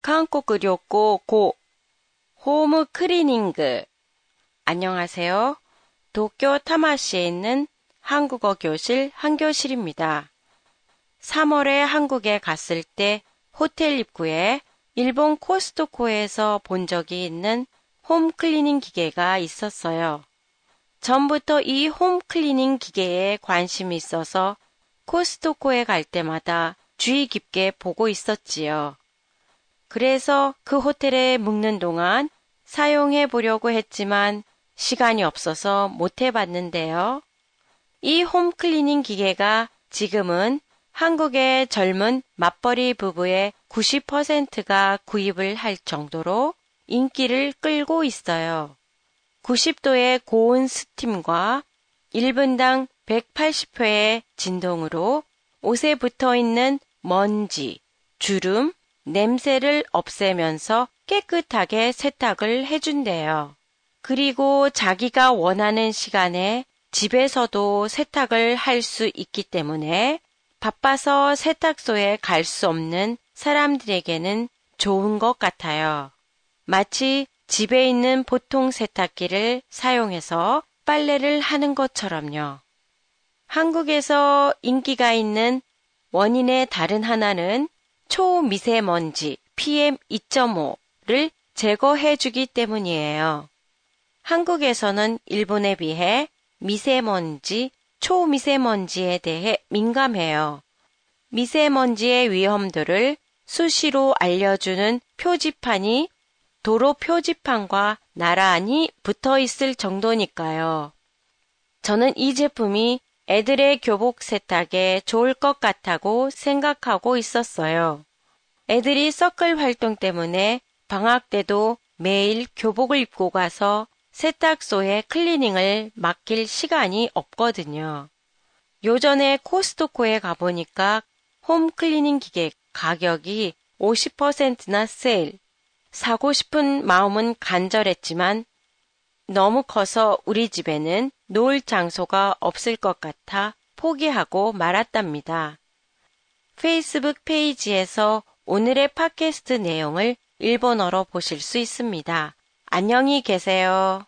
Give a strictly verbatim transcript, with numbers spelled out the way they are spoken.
韓国旅行고ホームクリーニング안녕하세요 도쿄 타마시에 있는 한국어 교실 한교실입니다. 삼월에 한국에 갔을 때 호텔 입구에 일본 코스트코에서 본 적이 있는 홈클리닝 기계가 있었어요. 전부터 이 홈클리닝 기계에 관심이 있어서 코스트코에 갈 때마다 주의 깊게 보고 있었지요. 그래서 그 호텔에 묵는 동안 사용해 보려고 했지만 시간이 없어서 못 해봤는데요. 이 홈클리닝 기계가 지금은 한국의 젊은 맞벌이 부부의 구십 퍼센트가 구입을 할 정도로 인기를 끌고 있어요. 구십 도의 고온 스팀과 일 분당 백팔십 회의 진동으로 옷에 붙어있는 먼지, 주름, 냄새를 없애면서 깨끗하게 세탁을 해준대요. 그리고 자기가 원하는 시간에 집에서도 세탁을 할 수 있기 때문에 바빠서 세탁소에 갈 수 없는 사람들에게는 좋은 것 같아요. 마치 집에 있는 보통 세탁기를 사용해서 빨래를 하는 것처럼요. 한국에서 인기가 있는 원인의 다른 하나는 초미세먼지 피엠 이 점 오를 제거해주기 때문이에요. 한국에서는 일본에 비해 미세먼지, 초미세먼지에 대해 민감해요. 미세먼지의 위험도를 수시로 알려주는 표지판이 도로 표지판과 나란히 붙어 있을 정도니까요. 저는 이 제품이 애들의 교복 세탁에 좋을 것 같다고 생각하고 있었어요. 애들이 서클 활동 때문에 방학 때도 매일 교복을 입고 가서 세탁소에 클리닝을 맡길 시간이 없거든요. 요전에 코스트코에 가보니까 홈클리닝 기계 가격이 오십 퍼센트나 세일. 사고 싶은 마음은 간절했지만 너무 커서 우리 집에는 놓을 장소가 없을 것 같아 포기하고 말았답니다. 페이스북 페이지에서 오늘의 팟캐스트 내용을 일본어로 보실 수 있습니다. 안녕히 계세요.